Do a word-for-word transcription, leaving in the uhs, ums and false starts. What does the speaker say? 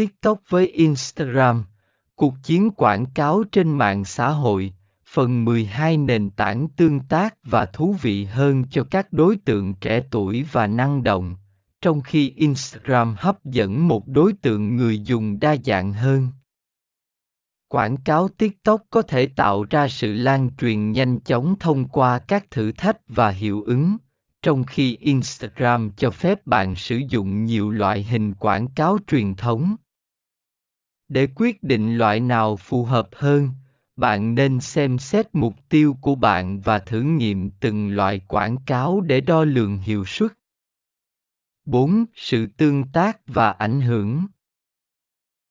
TikTok với Instagram, cuộc chiến quảng cáo trên mạng xã hội, phần mười hai nền tảng tương tác và thú vị hơn cho các đối tượng trẻ tuổi và năng động, trong khi Instagram hấp dẫn một đối tượng người dùng đa dạng hơn. Quảng cáo TikTok có thể tạo ra sự lan truyền nhanh chóng thông qua các thử thách và hiệu ứng, trong khi Instagram cho phép bạn sử dụng nhiều loại hình quảng cáo truyền thống. Để quyết định loại nào phù hợp hơn, bạn nên xem xét mục tiêu của bạn và thử nghiệm từng loại quảng cáo để đo lường hiệu suất. bốn. Sự tương tác và ảnh hưởng.